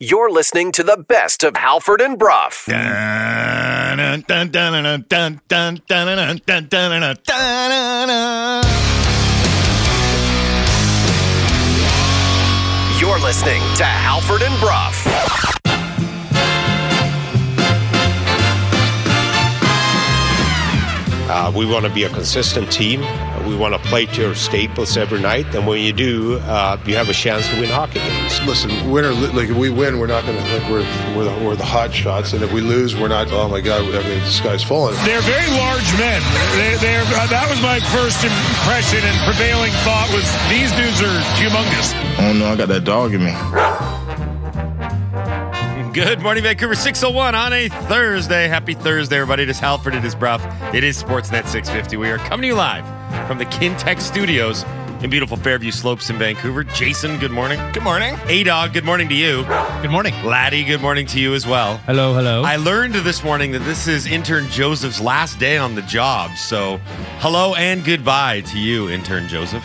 You're listening to the best of Halford and Brough. You're listening to Halford and Brough. We want to be a consistent team. We want to play to your staples every night. And when you do, you have a chance to win hockey games. Listen, if we win, we're not going to think we're the hot shots. And if we lose, we're not, oh, my God, the sky's falling. They're very large men. That was my first impression and prevailing thought was these dudes are humongous. I don't know. I got that dog in me. Good morning, Vancouver. 6:01 on a Thursday. Happy Thursday, everybody. It is Halford. It is Brough. It is Sportsnet 650. We are coming to you live from the Kintec Studios in beautiful Fairview Slopes in Vancouver. Jason, good morning. Good morning. A-Dog, good morning to you. Good morning. Laddie, good morning to you as well. Hello, hello. I learned this morning that this is intern Joseph's last day on the job. So hello and goodbye to you, intern Joseph.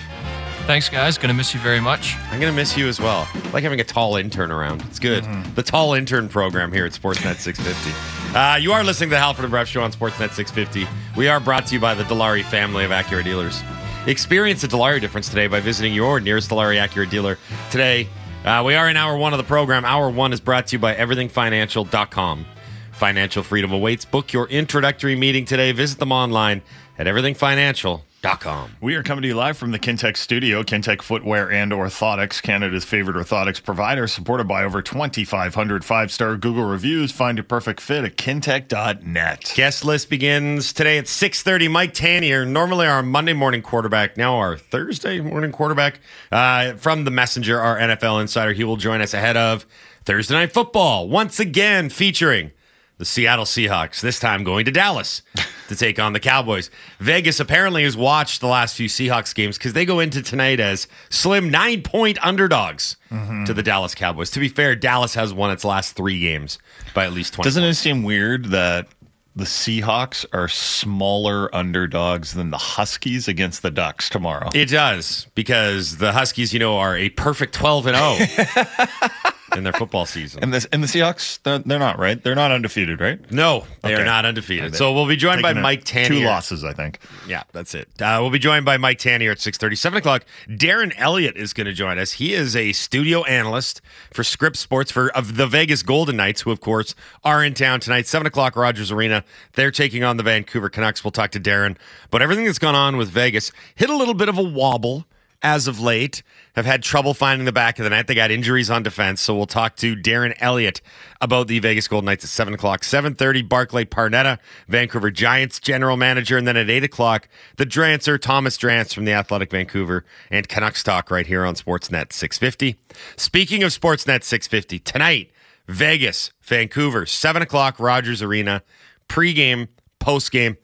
Thanks, guys. Going to miss you very much. I'm going to miss you as well. I like having a tall intern around. It's good. Mm-hmm. The tall intern program here at Sportsnet 650. You are listening to the Halford and Brough Show on Sportsnet 650. We are brought to you by the Dilawri family of Acura dealers. Experience the Dilawri difference today by visiting your nearest Dilawri Acura dealer today. We are in Hour 1 of the program. Hour 1 is brought to you by everythingfinancial.com. Financial freedom awaits. Book your introductory meeting today. Visit them online at everythingfinancial.com. We are coming to you live from the Kintec studio, Kintec Footwear and Orthotics, Canada's favorite orthotics provider, supported by over 2,500 five-star Google reviews. Find your perfect fit at kintec.net. Guest list begins today at 6:30. Mike Tanier, normally our Monday morning quarterback, now our Thursday morning quarterback, from The Messenger, our NFL insider. He will join us ahead of Thursday Night Football, once again featuring the Seattle Seahawks, this time going to Dallas to take on the Cowboys. Vegas apparently has watched the last few Seahawks games because they go into tonight as slim 9-point underdogs to the Dallas Cowboys. To be fair, Dallas has won its last three games by at least 20. Doesn't it seem weird that the Seahawks are smaller underdogs than the Huskies against the Ducks tomorrow? It does, because the Huskies, you know, are a perfect 12-0. In their football season. And the Seahawks, they're not, right? They're not undefeated, right? No, they are not undefeated. So we'll be joined by Mike Tanier. Two losses, I think. Yeah, that's it. We'll be joined by Mike Tanier at 6:30. 7 o'clock, Darren Elliott is going to join us. He is a studio analyst for Scripps Sports of the Vegas Golden Knights, who, of course, are in town tonight. 7 o'clock, Rogers Arena. They're taking on the Vancouver Canucks. We'll talk to Darren. But everything that's gone on with Vegas hit a little bit of a wobble as of late, have had trouble finding the back of the net. They got injuries on defense, so we'll talk to Darren Elliott about the Vegas Golden Knights at 7 o'clock. 7:30, Barclay Parnetta, Vancouver Giants general manager. And then at 8 o'clock, the Drancer, Thomas Drance from the Athletic Vancouver, and Canucks talk right here on Sportsnet 650. Speaking of Sportsnet 650, tonight, Vegas, Vancouver, 7 o'clock, Rogers Arena, pregame, postgame,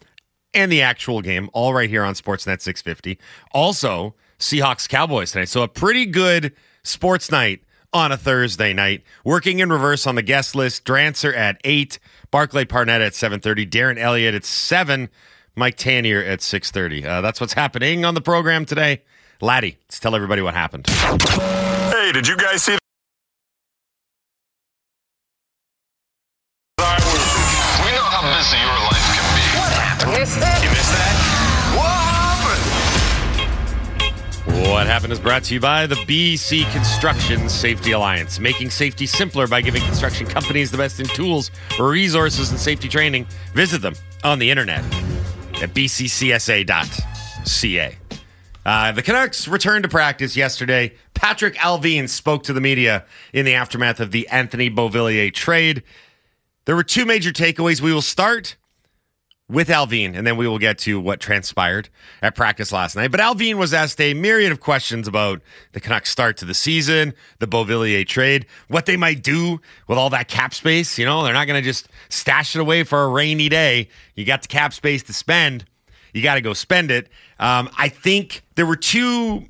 and the actual game, all right here on Sportsnet 650. Also, Seahawks Cowboys tonight. So a pretty good sports night on a Thursday night. Working in reverse on the guest list. Drancer at 8, Barclay Parnetta at 7:30, Darren Elliott at 7, Mike Tanier at 6:30. That's what's happening on the program today. Laddie, let's tell everybody what happened. Hey, did you guys see that? We know how busy your life can be. What happened? You missed that? What Happened is brought to you by the BC Construction Safety Alliance, making safety simpler by giving construction companies the best in tools, resources, and safety training. Visit them on the internet at bccsa.ca. The Canucks returned to practice yesterday. Patrik Allvin spoke to the media in the aftermath of the Anthony Beauvillier trade. There were two major takeaways. We will start with Allvin, and then we will get to what transpired at practice last night. But Allvin was asked a myriad of questions about the Canucks' start to the season, the Beauvillier trade, what they might do with all that cap space. You know, they're not going to just stash it away for a rainy day. You got the cap space to spend. You got to go spend it. I think there were two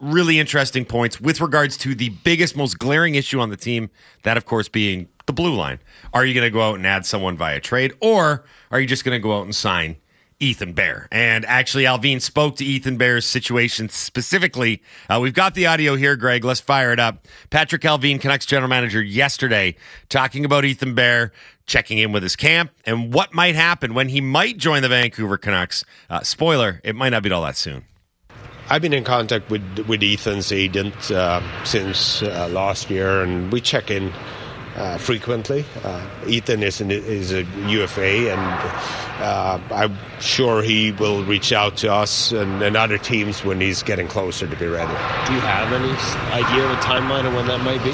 really interesting points with regards to the biggest, most glaring issue on the team, that, of course, being the blue line. Are you going to go out and add someone via trade, or are you just going to go out and sign Ethan Bear. And actually, Allvin spoke to Ethan Bear's situation specifically. We've got the audio here, Greg. Let's fire it up. Patrik Allvin, Canucks general manager, yesterday, talking about Ethan Bear, checking in with his camp, and what might happen when he might join the Vancouver Canucks. Spoiler, it might not be all that soon. I've been in contact with Ethan's agent since last year, and we check in frequently. Ethan is a UFA, and I'm sure he will reach out to us and other teams when he's getting closer to be ready. Do you have any idea of a timeline of when that might be?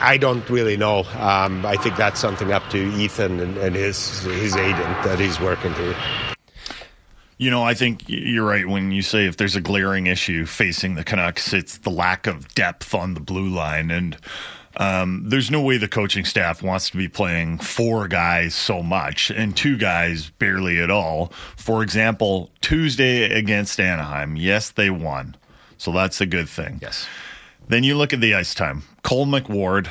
I don't really know. I think that's something up to Ethan and his agent that he's working through. You know, I think you're right when you say if there's a glaring issue facing the Canucks, it's the lack of depth on the blue line. And there's no way the coaching staff wants to be playing four guys so much and two guys barely at all. For example, Tuesday against Anaheim, yes, they won. So that's a good thing. Yes. Then you look at the ice time. Cole McWard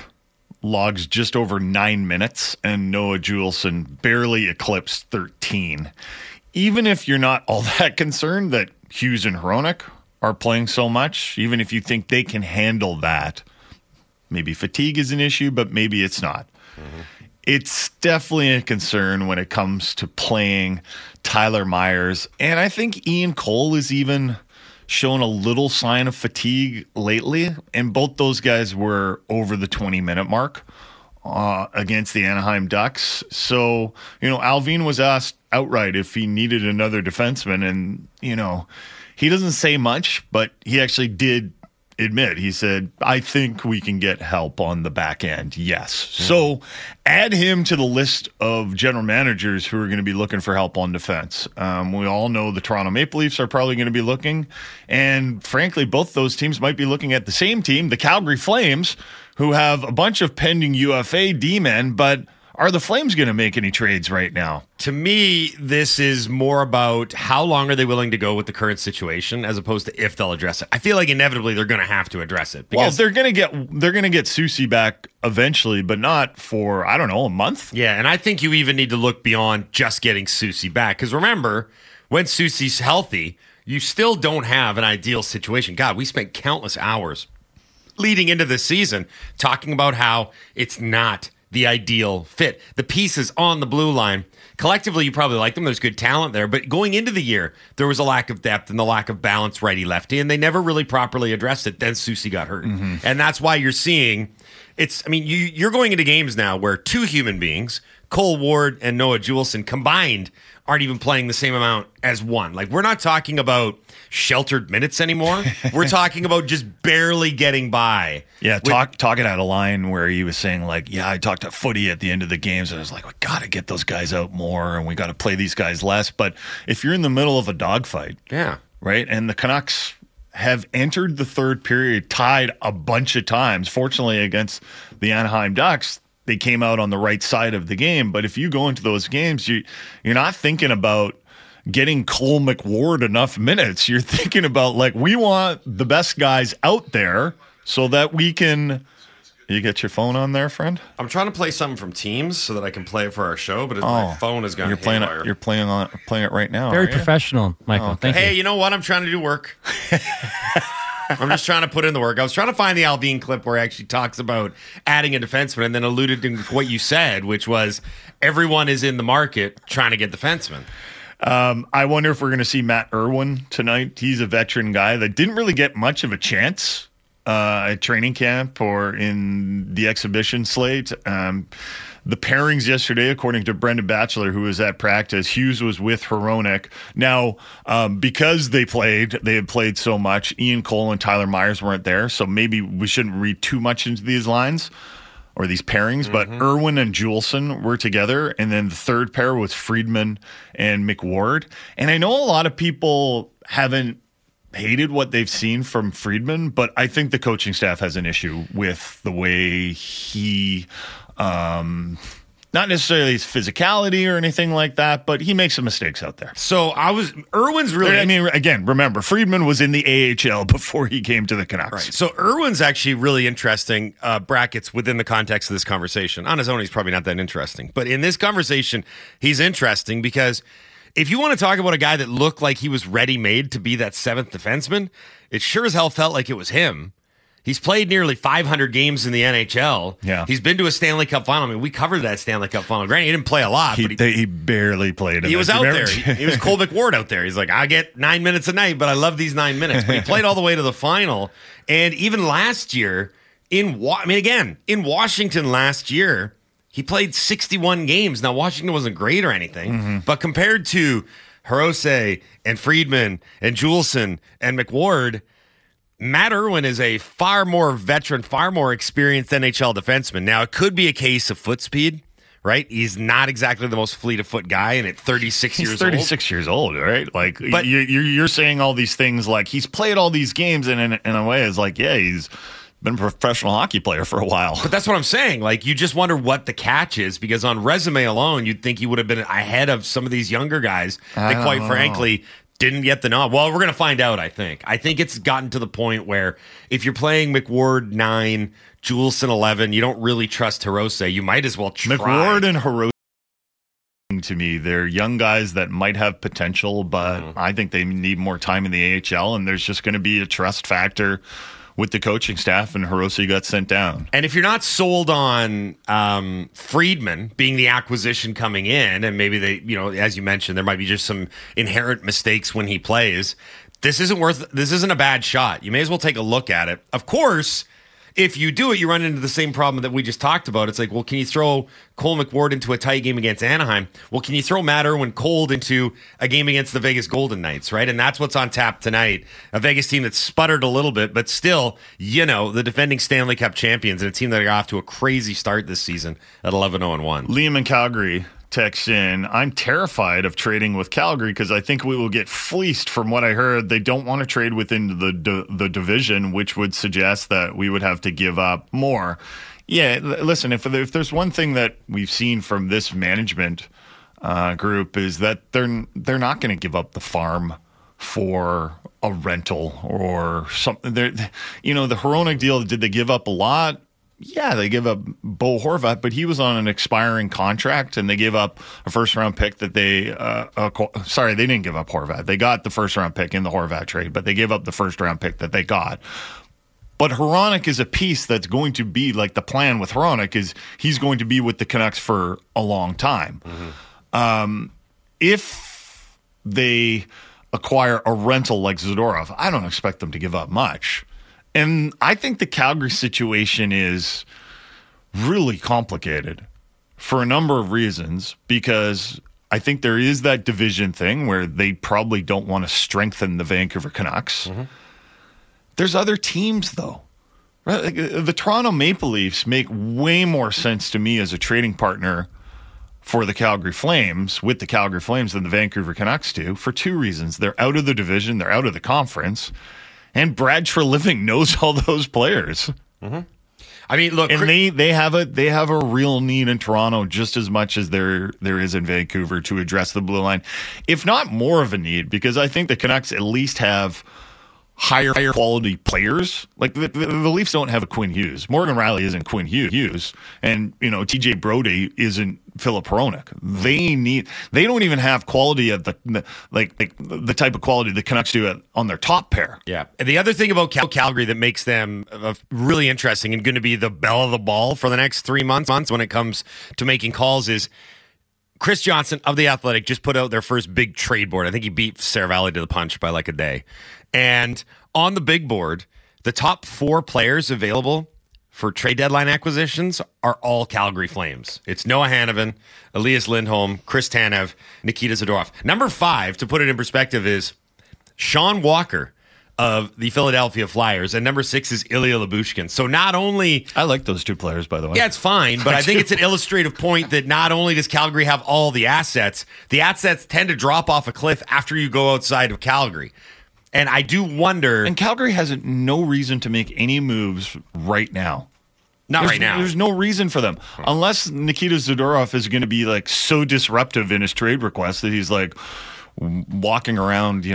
logs just over 9 minutes and Noah Juulsen barely eclipsed 13. Even if you're not all that concerned that Hughes and Hronek are playing so much, even if you think they can handle that, maybe fatigue is an issue, but maybe it's not. Mm-hmm. It's definitely a concern when it comes to playing Tyler Myers. And I think Ian Cole has even shown a little sign of fatigue lately. And both those guys were over the 20-minute mark against the Anaheim Ducks. So, you know, Allvin was asked outright if he needed another defenseman. And, you know, he doesn't say much, but he actually did admit, he said, I think we can get help on the back end. Yes. Mm-hmm. So add him to the list of general managers who are going to be looking for help on defense. We all know the Toronto Maple Leafs are probably going to be looking. And frankly, both those teams might be looking at the same team, the Calgary Flames, who have a bunch of pending UFA D-men, but are the Flames going to make any trades right now? To me, this is more about how long are they willing to go with the current situation, as opposed to if they'll address it. I feel like inevitably they're going to have to address it. Well, they're going to get Soucy back eventually, but not for, I don't know, a month. Yeah, and I think you even need to look beyond just getting Soucy back, because remember, when Soucy's healthy, you still don't have an ideal situation. God, we spent countless hours leading into this season talking about how it's not the ideal fit. The pieces on the blue line, collectively, you probably like them. There's good talent there. But going into the year, there was a lack of depth and the lack of balance righty-lefty, and they never really properly addressed it. Then Soucy got hurt. Mm-hmm. And that's why you're seeing it's. I mean, you're going into games now where two human beings, Cole Ward and Noah Juulsen combined, aren't even playing the same amount as one. Like, we're not talking about sheltered minutes anymore. We're talking about just barely getting by. Yeah, talking out of line where he was saying, like, yeah, I talked to Footy at the end of the games, and I was like, we got to get those guys out more, and we got to play these guys less. But if you're in the middle of a dogfight, yeah, right, and the Canucks have entered the third period tied a bunch of times, fortunately against the Anaheim Ducks, they came out on the right side of the game. But if you go into those games, you're not thinking about getting Cole McWard enough minutes. You're thinking about, like, we want the best guys out there so that we can... You get your phone on there, friend? I'm trying to play something from Teams so that I can play it for our show, but my phone has gone haywire. You're playing it right now. Very professional, Michael. Oh, okay. Thank you. Hey, you know what? I'm trying to do work. I'm just trying to put in the work. I was trying to find the Allvin clip where he actually talks about adding a defenseman and then alluded to what you said, which was everyone is in the market trying to get defensemen. I wonder if we're going to see Matt Irwin tonight. He's a veteran guy that didn't really get much of a chance at training camp or in the exhibition slate. The pairings yesterday, according to Brendan Batchelor, who was at practice, Hughes was with Hronek. Now, because they had played so much, Ian Cole and Tyler Myers weren't there, so maybe we shouldn't read too much into these lines or these pairings, mm-hmm. But Irwin and Juulsen were together, and then the third pair was Friedman and McWard. And I know a lot of people haven't hated what they've seen from Friedman, but I think the coaching staff has an issue with the way he... not necessarily his physicality or anything like that, but he makes some mistakes out there. So Irwin's really... I mean, again, remember, Friedman was in the AHL before he came to the Canucks. Right. So Irwin's actually really interesting brackets within the context of this conversation. On his own, he's probably not that interesting. But in this conversation, he's interesting because If you want to talk about a guy that looked like he was ready-made to be that seventh defenseman, it sure as hell felt like it was him. He's played nearly 500 games in the NHL. Yeah. He's been to a Stanley Cup final. I mean, we covered that Stanley Cup final. Granted, he didn't play a lot. He barely played. He was out there. He was Cole McWard out there. He's like, I get 9 minutes a night, but I love these 9 minutes. But he played all the way to the final. And even last year, in Washington last year, he played 61 games. Now, Washington wasn't great or anything, but compared to Hirose and Friedman and Juulsen and McWard, Matt Irwin is a far more veteran, far more experienced NHL defenseman. Now, it could be a case of foot speed, right? He's not exactly the most fleet-of-foot guy, and at 36 years old, right? Like, but you're saying all these things like he's played all these games, and in a way, it's like, yeah, he's been a professional hockey player for a while. But that's what I'm saying. Like, you just wonder what the catch is, because on resume alone, you'd think he would have been ahead of some of these younger guys that, quite frankly, didn't get the nod. Well, we're going to find out, I think. I think it's gotten to the point where if you're playing McWard 9, Juulsen 11, you don't really trust Hirose. You might as well try. McWard and Hirose, to me, they're young guys that might have potential, but I think they need more time in the AHL, and there's just going to be a trust factor with the coaching staff, and Hirose got sent down. And if you're not sold on Friedman being the acquisition coming in, and maybe they, as you mentioned, there might be just some inherent mistakes when he plays, this isn't a bad shot. You may as well take a look at it. Of course, if you do it, you run into the same problem that we just talked about. It's like, well, can you throw Cole McWard into a tight game against Anaheim? Well, can you throw Matt Irwin cold into a game against the Vegas Golden Knights, right? And that's what's on tap tonight. A Vegas team that sputtered a little bit, but still, the defending Stanley Cup champions, and a team that got off to a crazy start this season at 11-0-1. Liam in Calgary texts in, I'm terrified of trading with Calgary because I think we will get fleeced. From what I heard, they don't want to trade within the division, which would suggest that we would have to give up more. Yeah, listen, if there's one thing that we've seen from this management group is that they're not going to give up the farm for a rental or something. The Hronek deal, did they give up a lot? Yeah, they give up Bo Horvat, but he was on an expiring contract, and they gave up a first-round pick that they they didn't give up Horvat. They got the first-round pick in the Horvat trade, but they gave up the first-round pick that they got. But Hronek is a piece that's going to be, like, the plan with Hronek is he's going to be with the Canucks for a long time. If they acquire a rental like Zadorov, I don't expect them to give up much. And I think the Calgary situation is really complicated for a number of reasons, because I think there is that division thing where they probably don't want to strengthen the Vancouver Canucks. There's other teams, though. Right? Like, the Toronto Maple Leafs make way more sense to me as a trading partner for the Calgary Flames, with the Calgary Flames, than the Vancouver Canucks do, for two reasons. They're out of the division. They're out of the conference. And Brad Treliving knows all those players. I mean, look, and they have a real need in Toronto just as much as there is in Vancouver to address the blue line, if not more of a need, because I think the Canucks at least have higher quality players. Like the Leafs don't have a Quinn Hughes. Morgan Rielly isn't Quinn Hughes, and TJ Brody isn't Filip Hronek. They don't even have quality at the type of quality the Canucks do on their top pair. Yeah. And the other thing about Calgary that makes them really interesting and going to be the belle of the ball for the next 3 months when it comes to making calls is Chris Johnson of the Athletic just put out their first big trade board. I think he beat Sarah Valley to the punch by like a day. And on the big board, the top 4 players available for trade deadline acquisitions are all Calgary Flames. It's Noah Hannafin, Elias Lindholm, Chris Tanev, Nikita Zadorov. Number 5, to put it in perspective, is Sean Walker of the Philadelphia Flyers, and number 6 is Ilya Lyubushkin. So not only... I like those two players, by the way. Yeah, it's fine, but I think it's an illustrative point that not only does Calgary have all the assets tend to drop off a cliff after you go outside of Calgary. And I do wonder... And Calgary has no reason to make any moves right now. There's no reason for them. Unless Nikita Zadorov is going to be like so disruptive in his trade request that he's like walking around,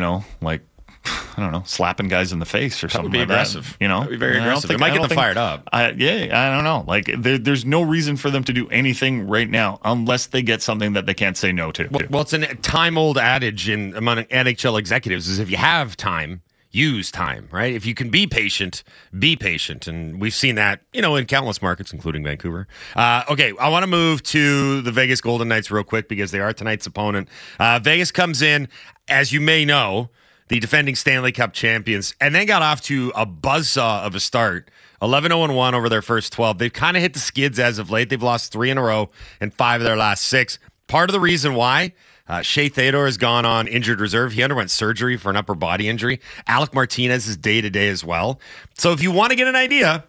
like I don't know, slapping guys in the face or that something like aggressive. That. You know, that'd be very aggressive. It might get them fired up. I don't know. Like there's no reason for them to do anything right now unless they get something that they can't say no to. Well, it's a time-old adage among NHL executives is if you have time, use time, right? If you can be patient, be patient. And we've seen that, in countless markets, including Vancouver. Okay, I want to move to the Vegas Golden Knights real quick because they are tonight's opponent. Vegas comes in, as you may know, the defending Stanley Cup champions, and then got off to a buzzsaw of a start. 11-0-1 over their first 12. They've kind of hit the skids as of late. They've lost 3 in a row and 5 of their last 6. Part of the reason why... Shea Theodore has gone on injured reserve. He underwent surgery for an upper body injury. Alec Martinez is day-to-day as well. So if you want to get an idea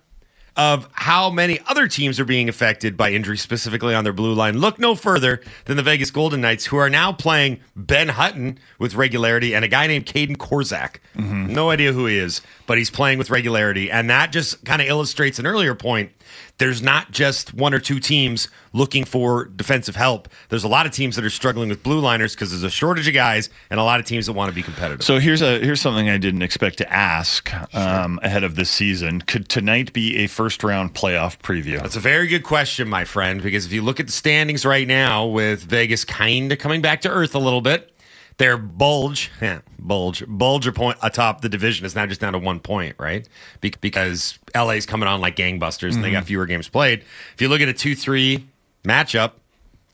of how many other teams are being affected by injury, specifically on their blue line, look no further than the Vegas Golden Knights, who are now playing Ben Hutton with regularity and a guy named Kaden Korzak. Mm-hmm. No idea who he is, but he's playing with regularity. And that just kind of illustrates an earlier point. There's not just one or two teams looking for defensive help. There's a lot of teams that are struggling with blue liners because there's a shortage of guys and a lot of teams that want to be competitive. So here's something I didn't expect to ask ahead of this season. Could tonight be a first-round playoff preview? That's a very good question, my friend, because if you look at the standings right now with Vegas kind of coming back to earth a little bit, their bulge point atop the division is now just down to 1 point, right? Because LA's coming on like gangbusters, and they got fewer games played. If you look at a 2-3 matchup,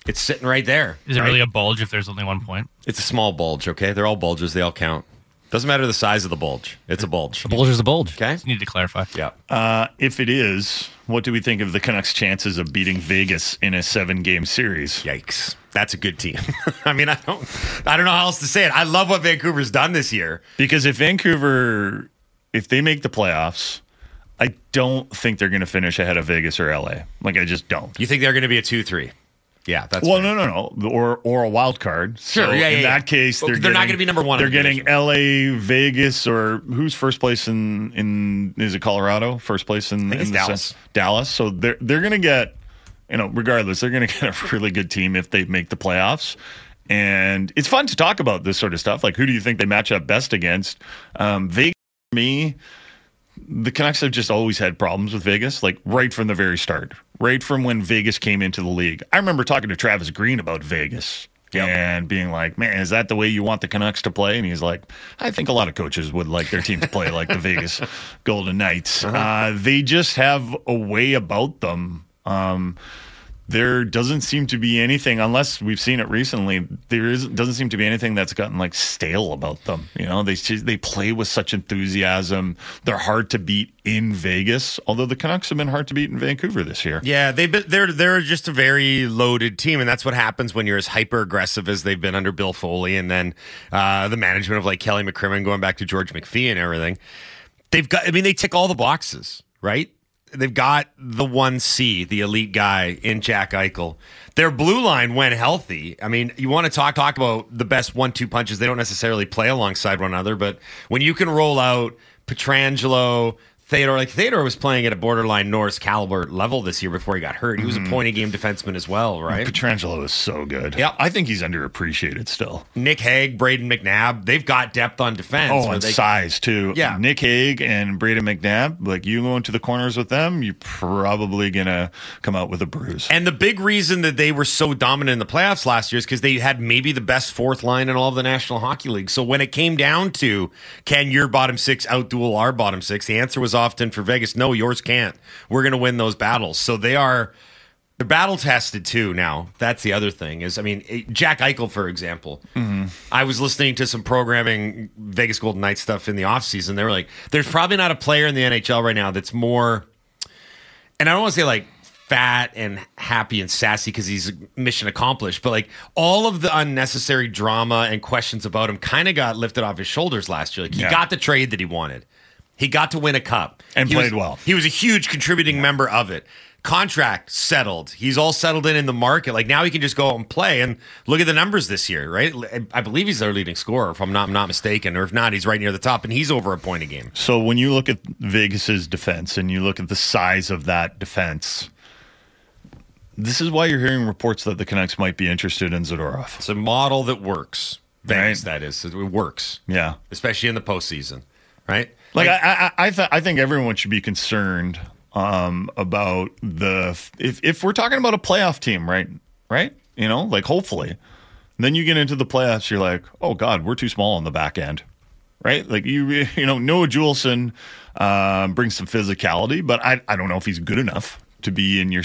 it's sitting right there. Is it really a bulge if there's only 1 point? It's a small bulge, okay? They're all bulges. They all count. Doesn't matter the size of the bulge. It's a bulge. A bulge is a bulge. Okay. Just need to clarify. Yeah. If it is, what do we think of the Canucks' chances of beating Vegas in a 7-game series? Yikes. That's a good team. I mean, I don't know how else to say it. I love what Vancouver's done this year. Because if Vancouver, if they make the playoffs, I don't think they're going to finish ahead of Vegas or LA. Like, I just don't. You think they're going to be a 2-3? Yeah, that's no. Or a wild card. Sure, so in that case, they're not going to be number one. They're getting LA, Vegas, or who's first place in is it Colorado? First place in Dallas. Dallas. So they're going to get, regardless, they're going to get a really good team if they make the playoffs. And it's fun to talk about this sort of stuff. Like, who do you think they match up best against? Vegas, for me. The Canucks have just always had problems with Vegas, like right from the very start, right from when Vegas came into the league. I remember talking to Travis Green about Vegas and being like, man, is that the way you want the Canucks to play? And he's like, I think a lot of coaches would like their team to play like the Vegas Golden Knights. They just have a way about them. There doesn't seem to be anything, unless we've seen it recently, doesn't seem to be anything that's gotten like stale about them. They play with such enthusiasm. They're hard to beat in Vegas, although the Canucks have been hard to beat in Vancouver this year. Yeah, they're just a very loaded team, and that's what happens when you're as hyper-aggressive as they've been under Bill Foley and then the management of like Kelly McCrimmon going back to George McPhee and everything. They tick all the boxes, right? They've got the 1C, the elite guy in Jack Eichel. Their blue line went healthy. I mean, you want to talk about the best 1-2 punches. They don't necessarily play alongside one another, but when you can roll out Pietrangelo, Theodore, like Theodore was playing at a borderline Norris caliber level this year before he got hurt. He was a point-a-game defenseman as well, right? Pietrangelo is so good. Yeah, I think he's underappreciated still. Nick Hague, Braden McNabb, they've got depth on defense. Oh, and size, too. Yeah. Nick Hague and Braden McNabb, like you go into the corners with them, you're probably going to come out with a bruise. And the big reason that they were so dominant in the playoffs last year is because they had maybe the best fourth line in all of the National Hockey League. So when it came down to, can your bottom six outduel our bottom six, the answer was often for Vegas, no, yours can't. We're going to win those battles. So they're battle tested too now. That's the other thing is, Jack Eichel, for example, I was listening to some programming Vegas Golden Knights stuff in the offseason. They were like, there's probably not a player in the NHL right now that's more, and I don't want to say like fat and happy and sassy because he's mission accomplished, but like all of the unnecessary drama and questions about him kind of got lifted off his shoulders last year. Like he got the trade that he wanted. He got to win a cup. And played well. He was a huge contributing member of it. Contract settled. He's all settled in the market. Like now he can just go out and play and look at the numbers this year, right? I believe he's their leading scorer, if I'm not mistaken. Or if not, he's right near the top and he's over a point a game. So when you look at Vegas's defense and you look at the size of that defense, this is why you're hearing reports that the Canucks might be interested in Zadorov. It's a model that works. Vegas, right? That is. It works. Yeah. Especially in the postseason, right? I think everyone should be concerned about if we're talking about a playoff team, right? You know, hopefully. And then you get into the playoffs, you're like, oh, God, we're too small on the back end, right? Noah Juulsen brings some physicality, but I don't know if he's good enough to be in your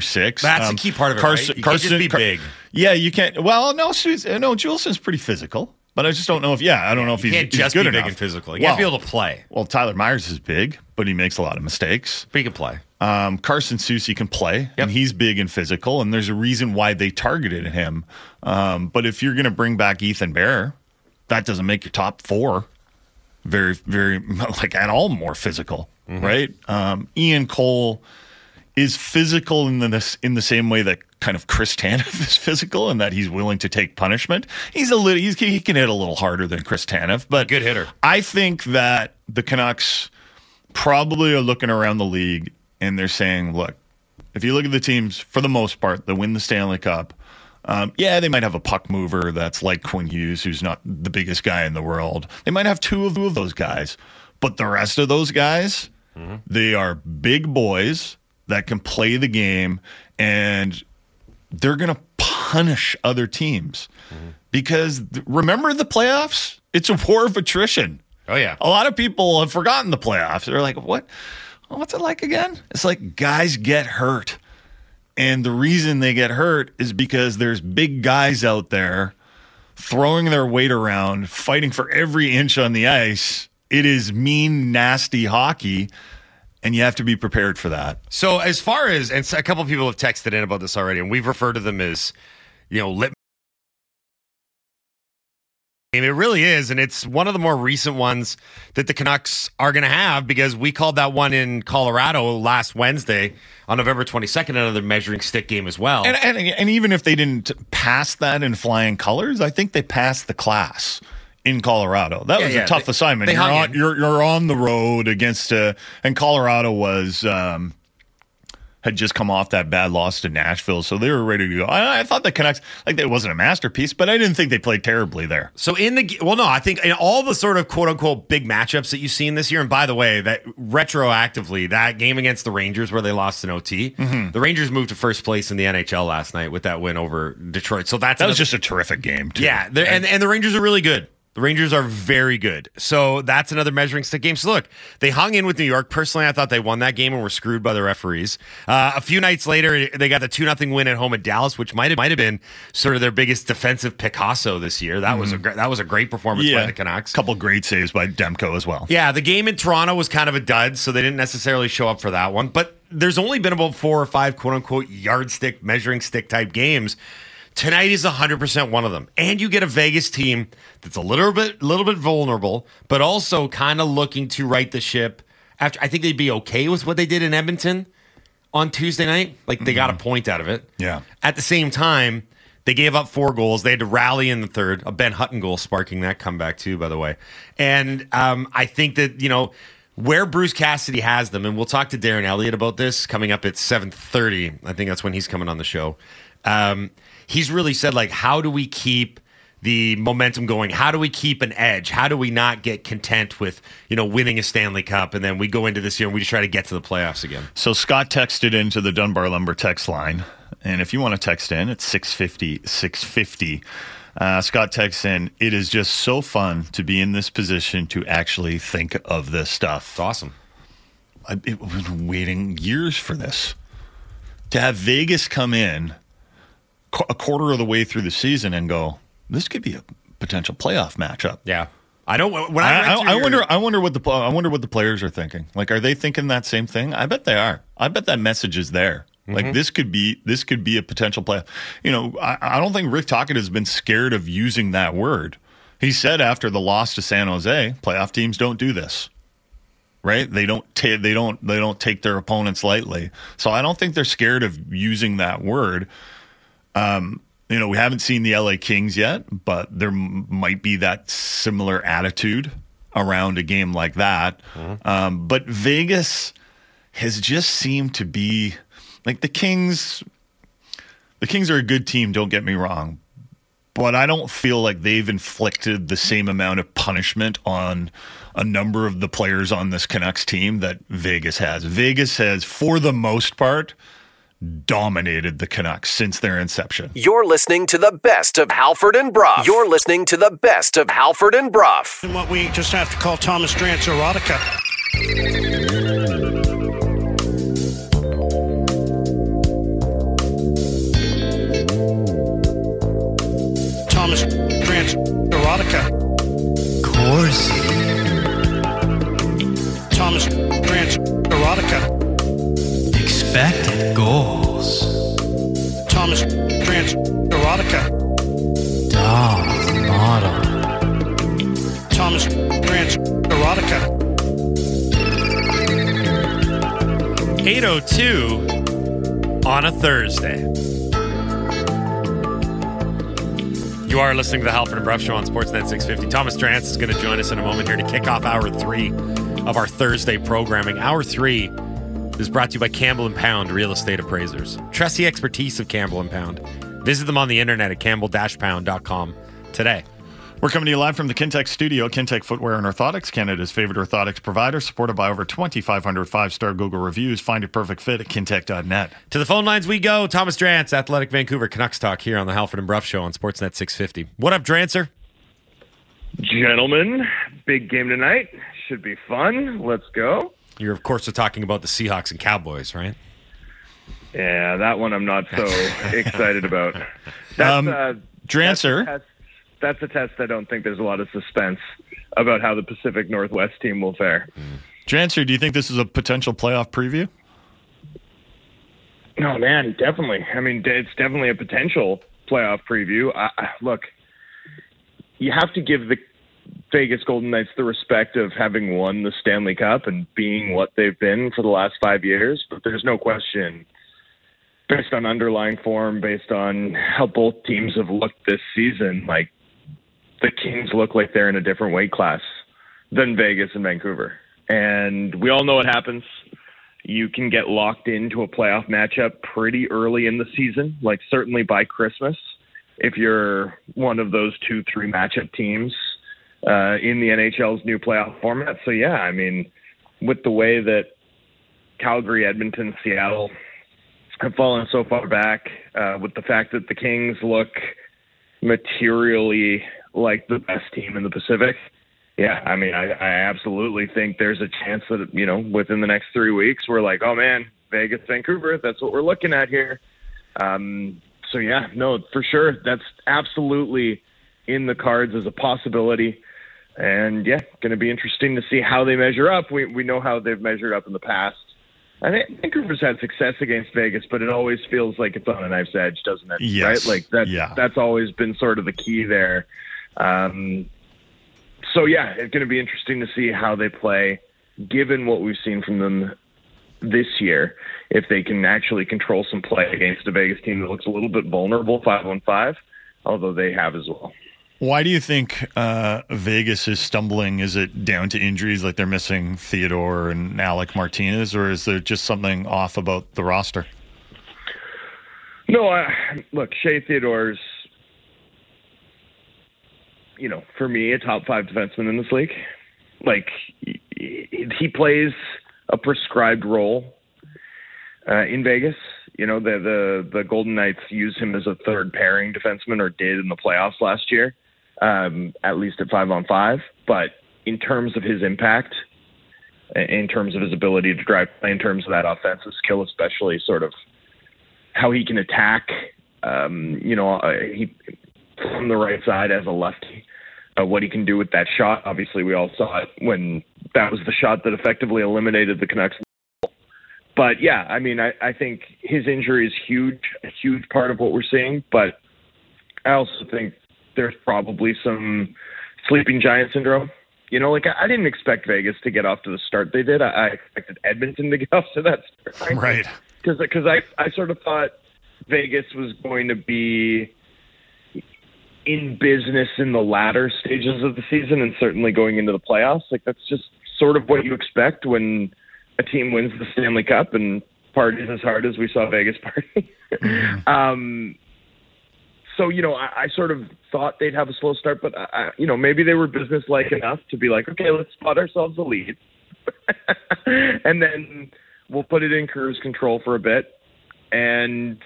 six. That's a key part of it, right? You can't just be big. Yeah, you can't. Well, no, Juulsen's pretty physical. But I just don't know if, if he's good enough. He can't just be big and physical. You got to be able to play. Well, Tyler Myers is big, but he makes a lot of mistakes. But he can play. Carson Soucy can play, and he's big and physical, and there's a reason why they targeted him. But if you're going to bring back Ethan Bear, that doesn't make your top four very, very, at all more physical, mm-hmm. right? Ian Cole is physical in the same way that kind of Chris Tanev is physical, and that he's willing to take punishment. He can hit a little harder than Chris Tanev, but good hitter. I think that the Canucks probably are looking around the league and they're saying, look, if you look at the teams for the most part that win the Stanley Cup, they might have a puck mover that's like Quinn Hughes, who's not the biggest guy in the world. They might have two of those guys, but the rest of those guys, mm-hmm. they are big boys that can play the game, and they're going to punish other teams. Mm-hmm. Because remember the playoffs? It's a war of attrition. Oh, yeah. A lot of people have forgotten the playoffs. They're like, what? What's it like again? It's like guys get hurt. And the reason they get hurt is because there's big guys out there throwing their weight around, fighting for every inch on the ice. It is mean, nasty hockey. And you have to be prepared for that. So as far as, and a couple of people have texted in about this already, and we've referred to them as, it really is, and it's one of the more recent ones that the Canucks are going to have, because we called that one in Colorado last Wednesday on November 22nd, another measuring stick game as well. And even if they didn't pass that in flying colors, I think they passed the class. In Colorado, that was a tough assignment. You're on the road against and Colorado was had just come off that bad loss to Nashville, so they were ready to go. I thought the Canucks, that wasn't a masterpiece, but I didn't think they played terribly there. So I think in all the sort of quote unquote big matchups that you've seen this year, and by the way, that retroactively that game against the Rangers where they lost an OT, mm-hmm. the Rangers moved to first place in the NHL last night with that win over Detroit. So that was just a terrific game, too. Yeah, and the Rangers are really good. The Rangers are very good. So that's another measuring stick game. So look, they hung in with New York. Personally, I thought they won that game and were screwed by the referees. A few nights later, they got the 2-0 win at home at Dallas, which might have been sort of their biggest defensive Picasso this year. That was a great performance by the Canucks. A couple great saves by Demko as well. Yeah, the game in Toronto was kind of a dud, so they didn't necessarily show up for that one. But there's only been about 4 or 5 quote-unquote yardstick, measuring stick type games. Tonight is 100% one of them. And you get a Vegas team that's a little bit vulnerable, but also kind of looking to right the ship. After, I think they'd be okay with what they did in Edmonton on Tuesday night. They got a point out of it. Yeah. At the same time, they gave up 4 goals. They had to rally in the third. A Ben Hutton goal sparking that comeback too, by the way. And I think that, where Bruce Cassidy has them, and we'll talk to Darren Elliott about this coming up at 7:30. I think that's when he's coming on the show. He's really said, how do we keep the momentum going? How do we keep an edge? How do we not get content with, winning a Stanley Cup? And then we go into this year and we just try to get to the playoffs again. So Scott texted into the Dunbar Lumber text line. And if you want to text in, it's 650. Scott texts in, it is just so fun to be in this position to actually think of this stuff. It's awesome. I've been waiting years for this. To have Vegas come in a quarter of the way through the season and go, this could be a potential playoff matchup. Yeah, I don't. When I wonder what the players are thinking. Are they thinking that same thing? I bet they are. I bet that message is there. Mm-hmm. This could be a potential playoff. I don't think Rick Tocchet has been scared of using that word. He said after the loss to San Jose, playoff teams don't do this. Right? They don't take their opponents lightly. So I don't think they're scared of using that word. We haven't seen the LA Kings yet, but there might be that similar attitude around a game like that. Mm-hmm. But Vegas has just seemed to be like the Kings. The Kings are a good team, don't get me wrong, but I don't feel like they've inflicted the same amount of punishment on a number of the players on this Canucks team that Vegas has. Vegas has, for the most part, dominated the Canucks since their inception. You're listening to the best of Halford and Brough. You're listening to the best of Halford and Brough. And what we just have to call Thomas Drance erotica. Thomas Drance erotica. Corsi. Thomas Drance erotica. Expected goals. Thomas Drance erotica. Doll model. Thomas Drance erotica. 8:02 on a Thursday. You are listening to the Halford and Brough Show on Sportsnet 650. Thomas Drance is going to join us in a moment here to kick off Hour 3 of our Thursday programming. Hour 3 is brought to you by Campbell & Pound Real Estate Appraisers. Trust the expertise of Campbell & Pound. Visit them on the internet at campbell-pound.com today. We're coming to you live from the Kintec studio. Kintec Footwear and Orthotics, Canada's favorite orthotics provider, supported by over 2,500 five-star Google reviews. Find your perfect fit at kintec.net. To the phone lines we go. Thomas Drance, Athletic Vancouver Canucks Talk here on the Halford and Brough Show on Sportsnet 650. What up, Drancer? Gentlemen, big game tonight. Should be fun. Let's go. You're, of course, talking about the Seahawks and Cowboys, right? Yeah, that one I'm not so excited about. That's, Drancer. That's a test I don't think there's a lot of suspense about how the Pacific Northwest team will fare. Janser, do you think this is a potential playoff preview? No, man, definitely. I mean, it's definitely a potential playoff preview. Look, you have to give the Vegas Golden Knights the respect of having won the Stanley Cup and being what they've been for the last 5 years, but there's no question, based on underlying form, based on how both teams have looked this season, like, the Kings look like they're in a different weight class than Vegas and Vancouver. And we all know what happens. You can get locked into a playoff matchup pretty early in the season, like certainly by Christmas, if you're one of those 2-3 matchup teams in the NHL's new playoff format. So, yeah, I mean, with the way that Calgary, Edmonton, Seattle have fallen so far back, with the fact that the Kings look materially like the best team in the Pacific. Yeah, I mean, I absolutely think there's a chance that, you know, within the next 3 weeks, we're like, oh, man, Vegas, Vancouver, that's what we're looking at here. So, yeah, no, for sure. That's absolutely in the cards as a possibility. And, yeah, going to be interesting to see how they measure up. We know how they've measured up in the past. I think Vancouver's had success against Vegas, but it always feels like it's on a knife's edge, doesn't it? Yes. Right? Like that's always been sort of the key there. So, yeah, it's going to be interesting to see how they play, given what we've seen from them this year, if they can actually control some play against a Vegas team that looks a little bit vulnerable, 5-on-5, although they have as well. Why do you think Vegas is stumbling? Is it down to injuries, like they're missing Theodore and Alec Martinez, or is there just something off about the roster? No, look, Shea Theodore's, you know, for me, a top 5 defenseman in this league. Like, he plays a prescribed role in Vegas. You know, the Golden Knights use him as a third pairing defenseman, or did in the playoffs last year. At least at 5-on-5, but in terms of his impact, in terms of his ability to drive, in terms of that offensive skill, especially sort of how he can attack, you know, he from the right side as a lefty, what he can do with that shot. Obviously, we all saw it when that was the shot that effectively eliminated the Canucks. But yeah, I mean, I think his injury is a huge part of what we're seeing, but I also think there's probably some sleeping giant syndrome. You know, like I didn't expect Vegas to get off to the start they did. I expected Edmonton to get off to that start. Right. Because I sort of thought Vegas was going to be in business in the latter stages of the season, and certainly going into the playoffs. Like, that's just sort of what you expect when a team wins the Stanley Cup and parties as hard as we saw Vegas party. So, you know, I sort of thought they'd have a slow start, but, you know, maybe they were businesslike enough to be like, okay, let's spot ourselves a lead. And then we'll put it in cruise control for a bit. And,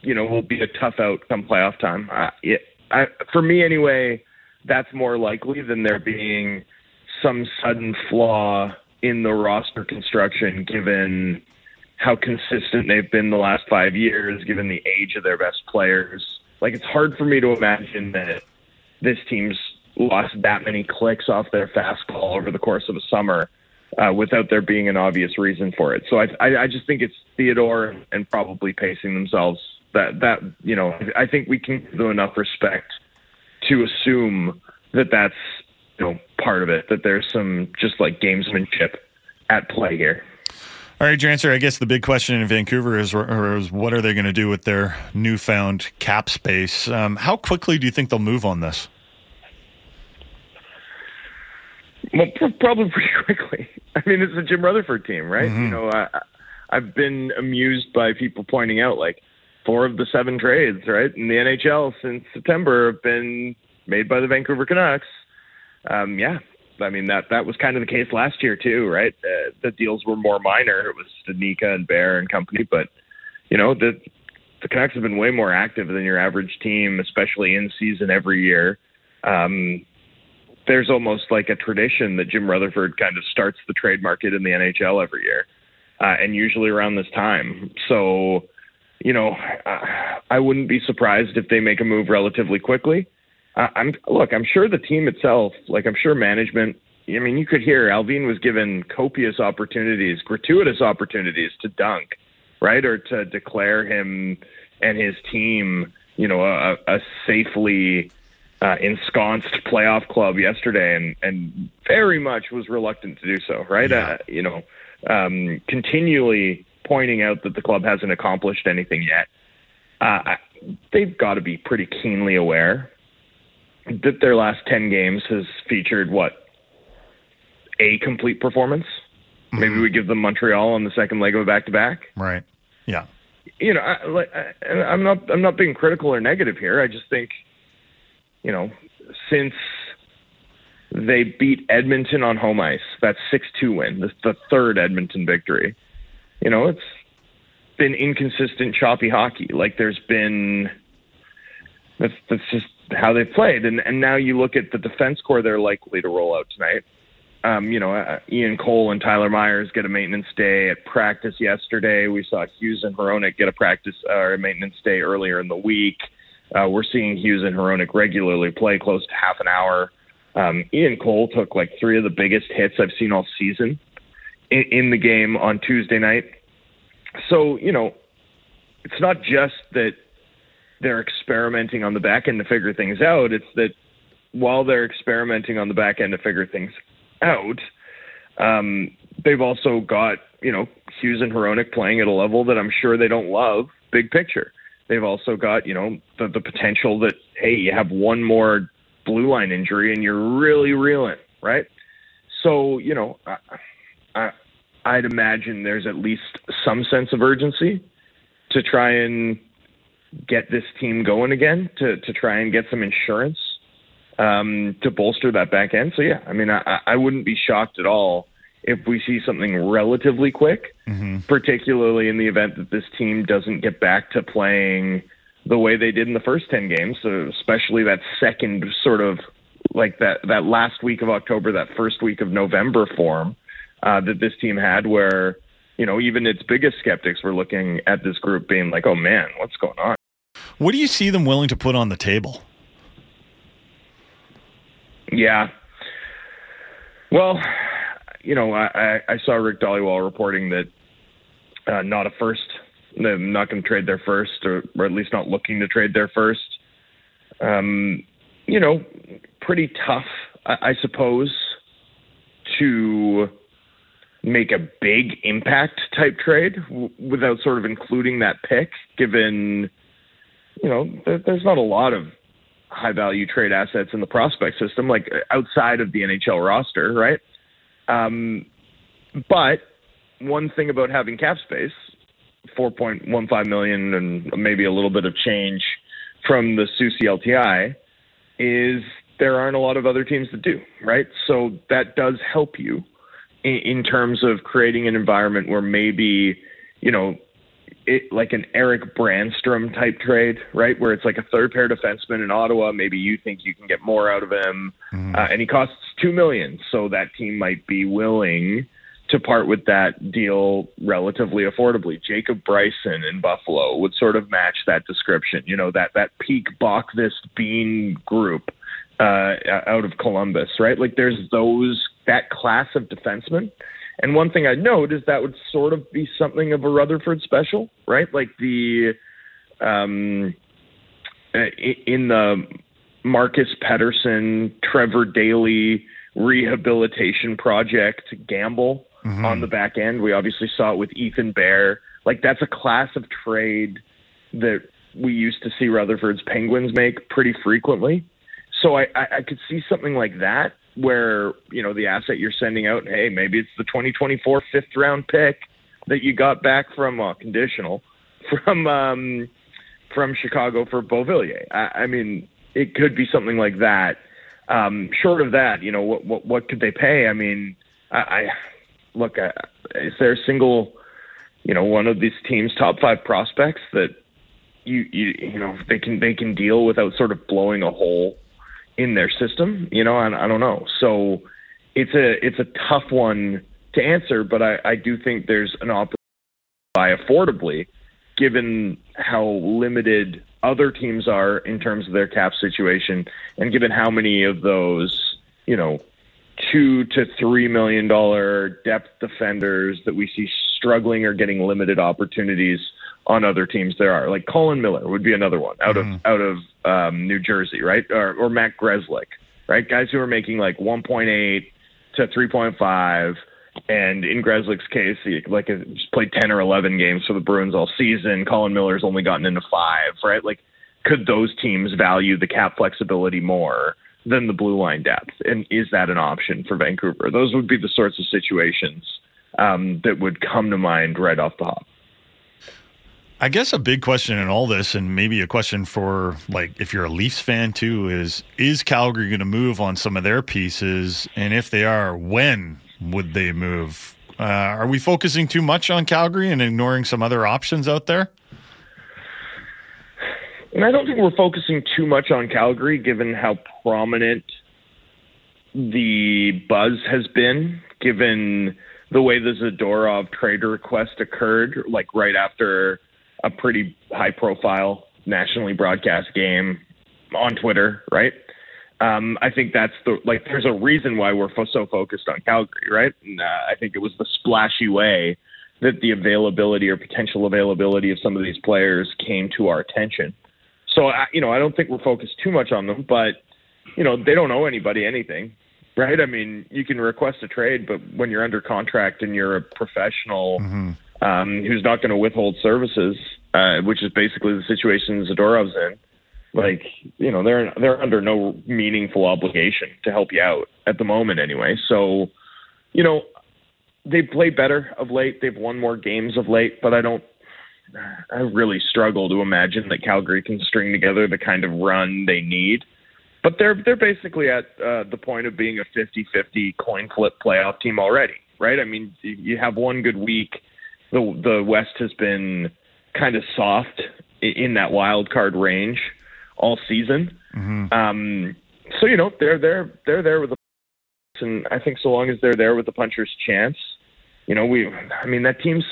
you know, we'll be a tough out come playoff time. For me anyway, that's more likely than there being some sudden flaw in the roster construction, given how consistent they've been the last 5 years, given the age of their best players. Like, it's hard for me to imagine that this team's lost that many clicks off their fastball over the course of a summer without there being an obvious reason for it. So I just think it's Theodore and probably pacing themselves. That you know, I think we can do enough respect to assume that that's, you know, part of it, that there's some just like gamesmanship at play here. All right, your answer, I guess the big question in Vancouver is what are they going to do with their newfound cap space? How quickly do you think they'll move on this? Well, probably pretty quickly. I mean, it's a Jim Rutherford team, right? Mm-hmm. You know, I've been amused by people pointing out like 4 of the 7 trades, right, in the NHL since September have been made by the Vancouver Canucks. Yeah. I mean, that was kind of the case last year too, right? The deals were more minor. It was Stanika and Bear and company, but you know, the Canucks have been way more active than your average team, especially in season every year. There's almost like a tradition that Jim Rutherford kind of starts the trade market in the NHL every year, and usually around this time. So, you know, I wouldn't be surprised if they make a move relatively quickly. I'm sure the team itself, like I'm sure management, I mean, you could hear Allvin was given copious opportunities, gratuitous opportunities to dunk, right? Or to declare him and his team, you know, a safely ensconced playoff club yesterday, and very much was reluctant to do so, right? Yeah. Continually pointing out that the club hasn't accomplished anything yet. They've got to be pretty keenly aware that their last 10 games has featured, a complete performance. Mm-hmm. Maybe we give them Montreal on the second leg of a back-to-back. Right, yeah. You know, I'm not being critical or negative here. I just think, you know, since they beat Edmonton on home ice, that 6-2 win, the third Edmonton victory, you know, it's been inconsistent, choppy hockey. Like, there's been... That's just how they've played. And now you look at the defense core they're likely to roll out tonight. Ian Cole and Tyler Myers get a maintenance day at practice yesterday. We saw Hughes and Hronek get a maintenance day earlier in the week. We're seeing Hughes and Hronek regularly play close to half an hour. Ian Cole took 3 of the biggest hits I've seen all season in the game on Tuesday night. So, you know, it's not just that they're experimenting on the back end to figure things out. It's that while they're experimenting on the back end to figure things out, they've also got, you know, Hughes and Hronek playing at a level that I'm sure they don't love, big picture. They've also got, you know, the potential that, hey, you have one more blue line injury and you're really reeling, right? So, you know, I'd imagine there's at least some sense of urgency to try and get this team going again, to try and get some insurance to bolster that back end. So, yeah, I mean, I wouldn't be shocked at all if we see something relatively quick, mm-hmm. particularly in the event that this team doesn't get back to playing the way they did in the first 10 games, so especially that second sort of like that last week of October, that first week of November form that this team had where, you know, even its biggest skeptics were looking at this group being like, oh, man, what's going on? What do you see them willing to put on the table? Yeah. Well, you know, I saw Rick Dhaliwal reporting that not a first, they're not going to trade their first, or at least not looking to trade their first. You know, pretty tough, I suppose, to make a big impact type trade without sort of including that pick, given, you know, there's not a lot of high value trade assets in the prospect system, like outside of the NHL roster. Right. But one thing about having cap space, $4.15 million and maybe a little bit of change from the Sault Ste. LTI is there aren't a lot of other teams that do, right? So that does help you in terms of creating an environment where maybe, you know, it, like an Eric Branstrom type trade, right? Where it's like a third pair defenseman in Ottawa. Maybe you think you can get more out of him, and he costs $2 million. So that team might be willing to part with that deal relatively affordably. Jacob Bryson in Buffalo would sort of match that description. You know, that peak Bachvist Bean group out of Columbus, right? Like there's those, that class of defensemen. And one thing I note is that would sort of be something of a Rutherford special, right? Like the in the Marcus Pettersson, Trevor Daley rehabilitation project gamble on the back end. We obviously saw it with Ethan Bear. Like that's a class of trade that we used to see Rutherford's Penguins make pretty frequently. So I could see something like that, where, you know, the asset you're sending out, hey, maybe it's the 2024 fifth round pick that you got back from conditional from Chicago for Beauvillier. I mean, it could be something like that. Short of that, you know, what could they pay? I mean, I look, is there a single, you know, one of these teams' top five prospects that you know, they can deal without sort of blowing a hole in their system, you know? I don't know. So it's a tough one to answer, but I do think there's an opportunity to buy affordably, given how limited other teams are in terms of their cap situation, and given how many of those, you know, $2 to $3 million depth defenders that we see struggling or getting limited opportunities on other teams there are. Like Colin Miller would be another one out of New Jersey, right? Or Matt Grzelcyk, right? Guys who are making like 1.8 to 3.5, and in Grzelcyk's case, he like he's played 10 or 11 games for the Bruins all season. Colin Miller's only gotten into 5, right? Like, could those teams value the cap flexibility more than the blue line depth? And is that an option for Vancouver? Those would be the sorts of situations that would come to mind right off the hop. I guess a big question in all this, and maybe a question for, like, if you're a Leafs fan too, is Calgary going to move on some of their pieces? And if they are, when would they move? Are we focusing too much on Calgary and ignoring some other options out there? And I don't think we're focusing too much on Calgary, given how prominent the buzz has been, given the way the Zadorov trade request occurred, like right after a pretty high-profile, nationally broadcast game on Twitter, right? I think that's there's a reason why we're so focused on Calgary, right? And, I think it was the splashy way that the availability or potential availability of some of these players came to our attention. So, I don't think we're focused too much on them, but, you know, they don't owe anybody anything, right? I mean, you can request a trade, but when you're under contract and you're a professional who's not going to withhold services, which is basically the situation Zadorov's in, like, you know, they're under no meaningful obligation to help you out at the moment anyway. So, you know, they've played better of late. They've won more games of late, but I really struggle to imagine that Calgary can string together the kind of run they need. But they're basically at the point of being a 50-50 coin flip playoff team already, right? I mean, you have one good week. The West has been kind of soft in that wild card range all season. So, you know, they're there with the punchers, and I think so long as they're there with the puncher's chance, you know, that team's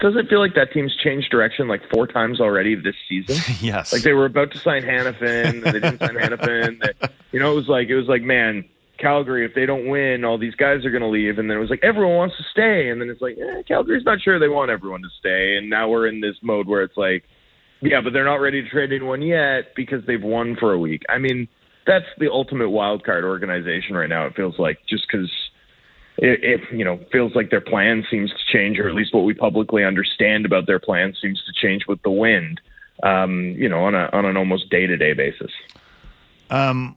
doesn't feel like that team's changed direction like 4 times already this season. Yes. Like they were about to sign Hanifin, and they didn't sign Hanifin. You know, it was like, man, Calgary, if they don't win, all these guys are going to leave. And then it was like, everyone wants to stay. And then it's like, Calgary's not sure they want everyone to stay. And now we're in this mode where it's like, yeah, but they're not ready to trade anyone yet because they've won for a week. I mean, that's the ultimate wild card organization right now, it feels like, just because it you know, feels like their plan seems to change, or at least what we publicly understand about their plan seems to change with the wind, you know, on an almost day-to-day basis.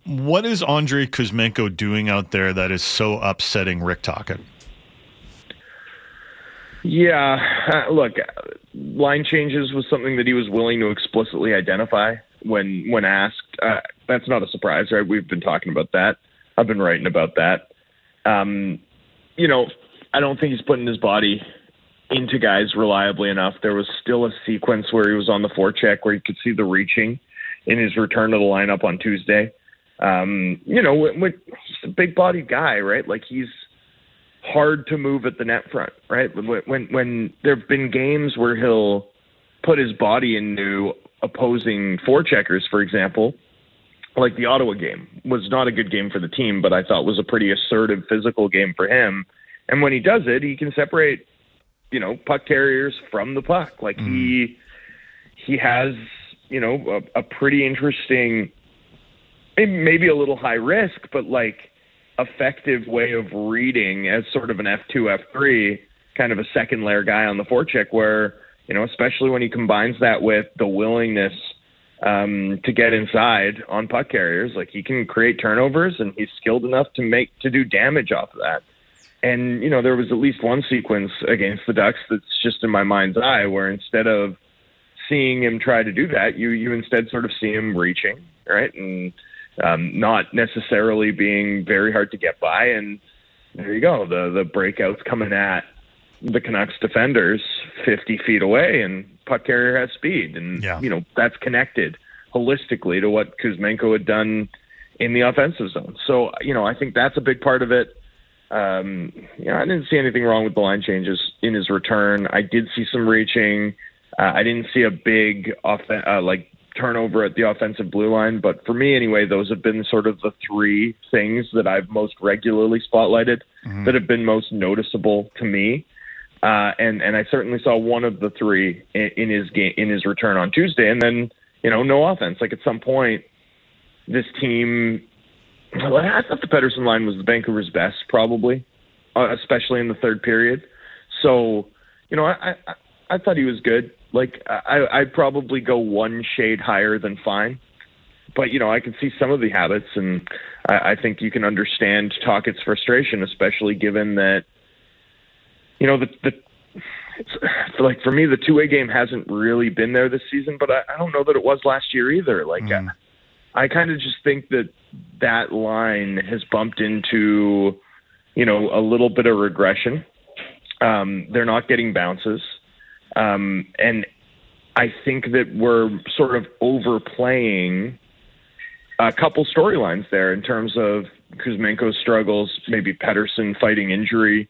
What is Andrei Kuzmenko doing out there that is so upsetting Rick Tocchet? Yeah, look, line changes was something that he was willing to explicitly identify when asked. That's not a surprise, right? We've been talking about that. I've been writing about that. I don't think he's putting his body into guys reliably enough. There was still a sequence where he was on the forecheck where you could see the reaching in his return to the lineup on Tuesday. He's a big-bodied guy, right? Like, he's hard to move at the net front, right? When there have been games where he'll put his body into opposing forecheckers, for example, like the Ottawa game was not a good game for the team, but I thought was a pretty assertive physical game for him. And when he does it, he can separate, puck carriers from the puck. Like he has, a pretty interesting, maybe a little high risk, but like effective way of reading as sort of an F2, F3, kind of a second layer guy on the forecheck where, especially when he combines that with the willingness to get inside on puck carriers, like he can create turnovers and he's skilled enough to do damage off of that. And, there was at least one sequence against the Ducks that's just in my mind's eye where instead of seeing him try to do that, you instead sort of see him reaching, right? And not necessarily being very hard to get by. And there you go. The breakout's coming at the Canucks defenders 50 feet away, and puck carrier has speed. And, that's connected holistically to what Kuzmenko had done in the offensive zone. So, I think that's a big part of it. I didn't see anything wrong with the line changes in his return. I did see some reaching. I didn't see a big turnover at the offensive blue line. But for me, anyway, those have been sort of the three things that I've most regularly spotlighted that have been most noticeable to me. And I certainly saw one of the three in his game, in his return on Tuesday. And then, no offense. Like at some point, this team. Well, I thought the Pettersson line was Vancouver's best, probably, especially in the third period. So, I thought he was good. Like, I'd probably go one shade higher than fine. But, I can see some of the habits, and I think you can understand Tockett's frustration, especially given that, for me, the two-way game hasn't really been there this season, but I don't know that it was last year either. Like, I kind of just think that line has bumped into, a little bit of regression. They're not getting bounces. And I think that we're sort of overplaying a couple storylines there in terms of Kuzmenko's struggles, maybe Pettersson fighting injury,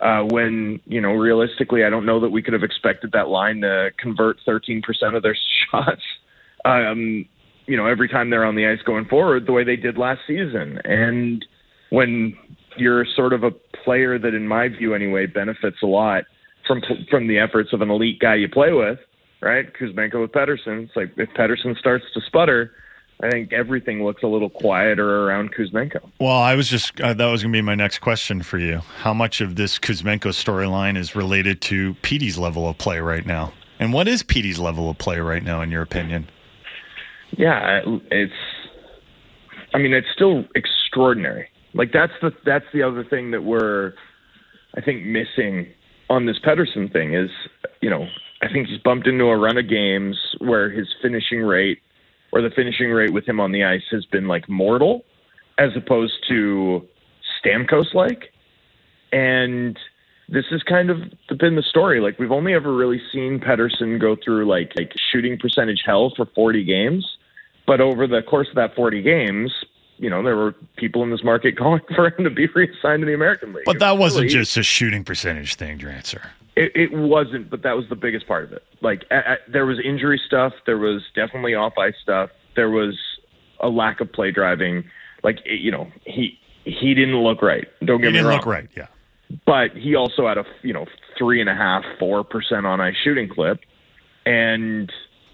when, realistically, I don't know that we could have expected that line to convert 13% of their shots. Every time they're on the ice going forward the way they did last season. And when you're sort of a player that, in my view anyway, benefits a lot from the efforts of an elite guy you play with, right? Kuzmenko with Pettersson. It's like if Pettersson starts to sputter, I think everything looks a little quieter around Kuzmenko. Well, I was just that was going to be my next question for you. How much of this Kuzmenko storyline is related to Petey's level of play right now? And what is Petey's level of play right now, in your opinion? Yeah, it's still extraordinary. Like that's the other thing that we're, I think, missing on this Pettersson thing is, I think he's bumped into a run of games where his finishing rate or the finishing rate with him on the ice has been like mortal as opposed to Stamkos-like. And this has kind of been the story. Like we've only ever really seen Pettersson go through like shooting percentage hell for 40 games. But over the course of that 40 games, there were people in this market calling for him to be re-signed to the American League. But that wasn't just a shooting percentage thing, Drancer. It wasn't, but that was the biggest part of it. Like there was injury stuff. There was definitely off-ice stuff. There was a lack of play driving. Like, he didn't look right. Don't get me wrong. He didn't look right, yeah. But he also had a 3.5-4% on ice shooting clip, and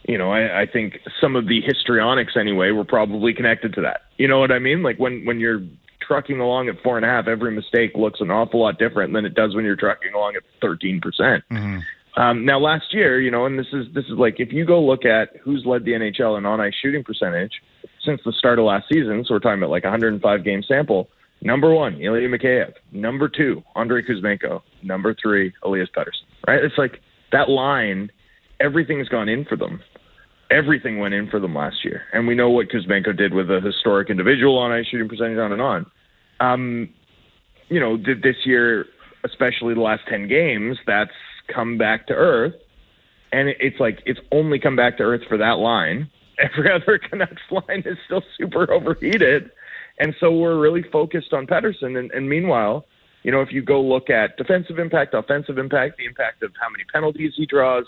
I think some of the histrionics anyway were probably connected to that. You know what I mean? Like when you're trucking along at 4.5, every mistake looks an awful lot different than it does when you're trucking along at 13%. Now last year, and this is like if you go look at who's led the NHL in on ice shooting percentage since the start of last season, so we're talking about like 105 game sample. Number 1, Ilya Mikheyev. Number 2, Andrei Kuzmenko. Number 3, Elias Pettersson. Right? It's like that line, everything's gone in for them. everything went in for them last year. And we know what Kuzmenko did with a historic individual on ice shooting percentage, on and on. You know, this year, especially the last 10 games, that's come back to earth. And it's like, it's only come back to earth for that line. Every other Canucks line is still super overheated. And so we're really focused on Pettersson. And meanwhile, you know, if you go look at defensive impact, offensive impact, the impact of how many penalties he draws,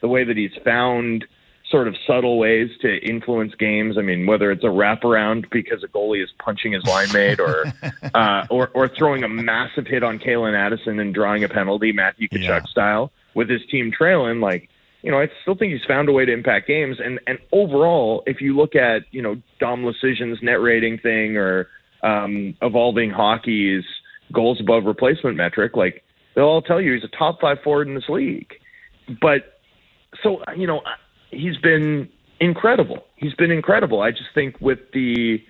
the way that he's found sort of subtle ways to influence games. I mean, whether it's a wraparound because a goalie is punching his line mate, or throwing a massive hit on Kalen Addison and drawing a penalty, Matthew Tkachuk style, with his team trailing, like, you know, I still think he's found a way to impact games. And overall, if you look at, you know, Dom Lucian's net rating thing, or Evolving Hockey's goals above replacement metric, like, they'll all tell you he's a top five forward in this league. But so, you know, he's been incredible. He's been incredible. I just think with the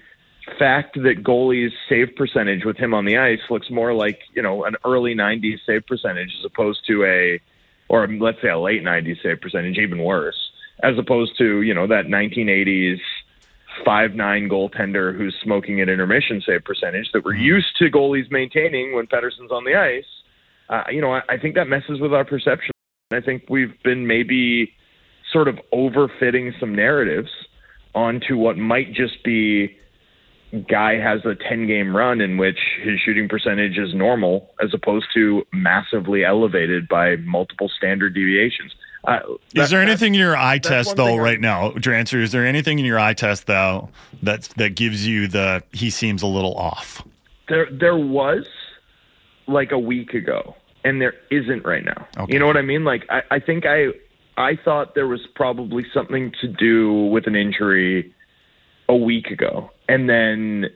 fact that goalies' save percentage with him on the ice looks more like, you know, an early 90s save percentage as opposed to a, or let's say a late 90s save percentage, even worse, as opposed to, you know, that 1980s 5'9" goaltender who's smoking an intermission save percentage that we're used to goalies maintaining when Pettersson's on the ice. You know, I think that messes with our perception. I think we've been maybe sort of overfitting some narratives onto what might just be guy has a 10-game run in which his shooting percentage is normal as opposed to massively elevated by multiple standard deviations. Is there anything in your eye test, though, right now, Drancer? Is there anything in your eye test, though, that gives you the he seems a little off? There was like a week ago, and there isn't right now. Okay. You know what I mean? Like, I think I thought there was probably something to do with an injury a week ago. And then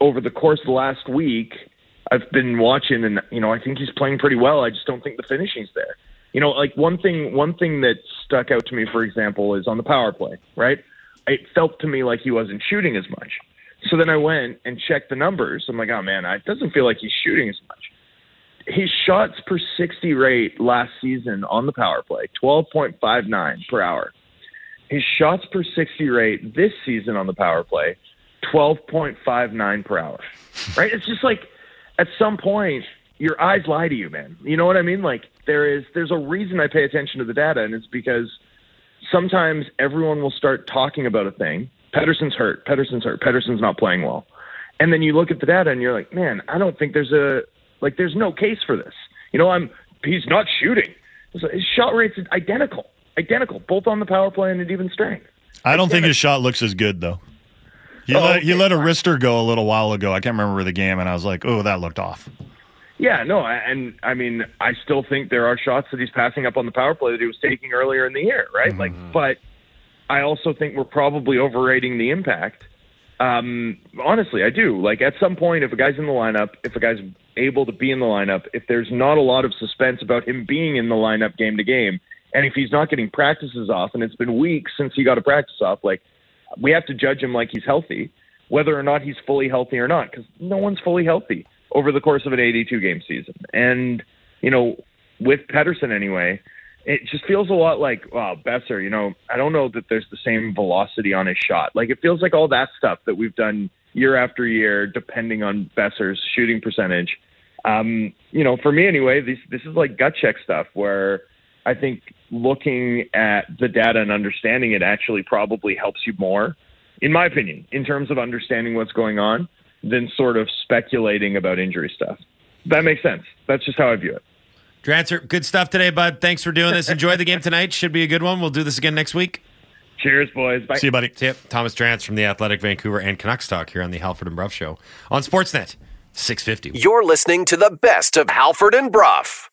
over the course of the last week, I've been watching, and, you know, I think he's playing pretty well. I just don't think the finishing's there. You know, like one thing that stuck out to me, for example, is on the power play, right? It felt to me like he wasn't shooting as much. So then I went and checked the numbers. I'm like, oh, man, it doesn't feel like he's shooting as much. His shots per 60 rate last season on the power play, 12.59 per hour. His shots per 60 rate this season on the power play, 12.59 per hour, right? It's just like at some point your eyes lie to you, man. You know what I mean? Like there's a reason I pay attention to the data, and it's because sometimes everyone will start talking about a thing. Pettersson's hurt. Pettersson's not playing well. And then you look at the data and you're like, man, I don't think there's no case for this. You know, he's not shooting. His shot rate's identical, both on the power play and at even strength. I don't think his shot looks as good, though. He let a wrister go a little while ago. I can't remember the game, and I was like, oh, that looked off. Yeah, no, and I mean, I still think there are shots that he's passing up on the power play that he was taking earlier in the year, right? Mm-hmm. Like, but I also think we're probably overrating the impact. Honestly, I do. Like, at some point, if a guy's in the lineup, if a guy's able to be in the lineup, if there's not a lot of suspense about him being in the lineup game to game, and if he's not getting practices off, and it's been weeks since he got a practice off, like, we have to judge him like he's healthy, whether or not he's fully healthy or not, because no one's fully healthy over the course of an 82-game season. And, you know, with Pettersson anyway, it just feels a lot like, wow, Besser, you know, I don't know that there's the same velocity on his shot. Like, it feels like all that stuff that we've done year after year, depending on Besser's shooting percentage. You know, for me anyway, this is like gut check stuff where I think looking at the data and understanding it actually probably helps you more, in my opinion, in terms of understanding what's going on than sort of speculating about injury stuff. That makes sense. That's just how I view it. Drancer, good stuff today, bud. Thanks for doing this. Enjoy the game tonight. Should be a good one. We'll do this again next week. Cheers, boys. Bye. See you, buddy. See you. Thomas Drance from the Athletic, Vancouver, and Canucks Talk here on the Halford and Brough Show on Sportsnet 650. You're listening to the best of Halford and Brough.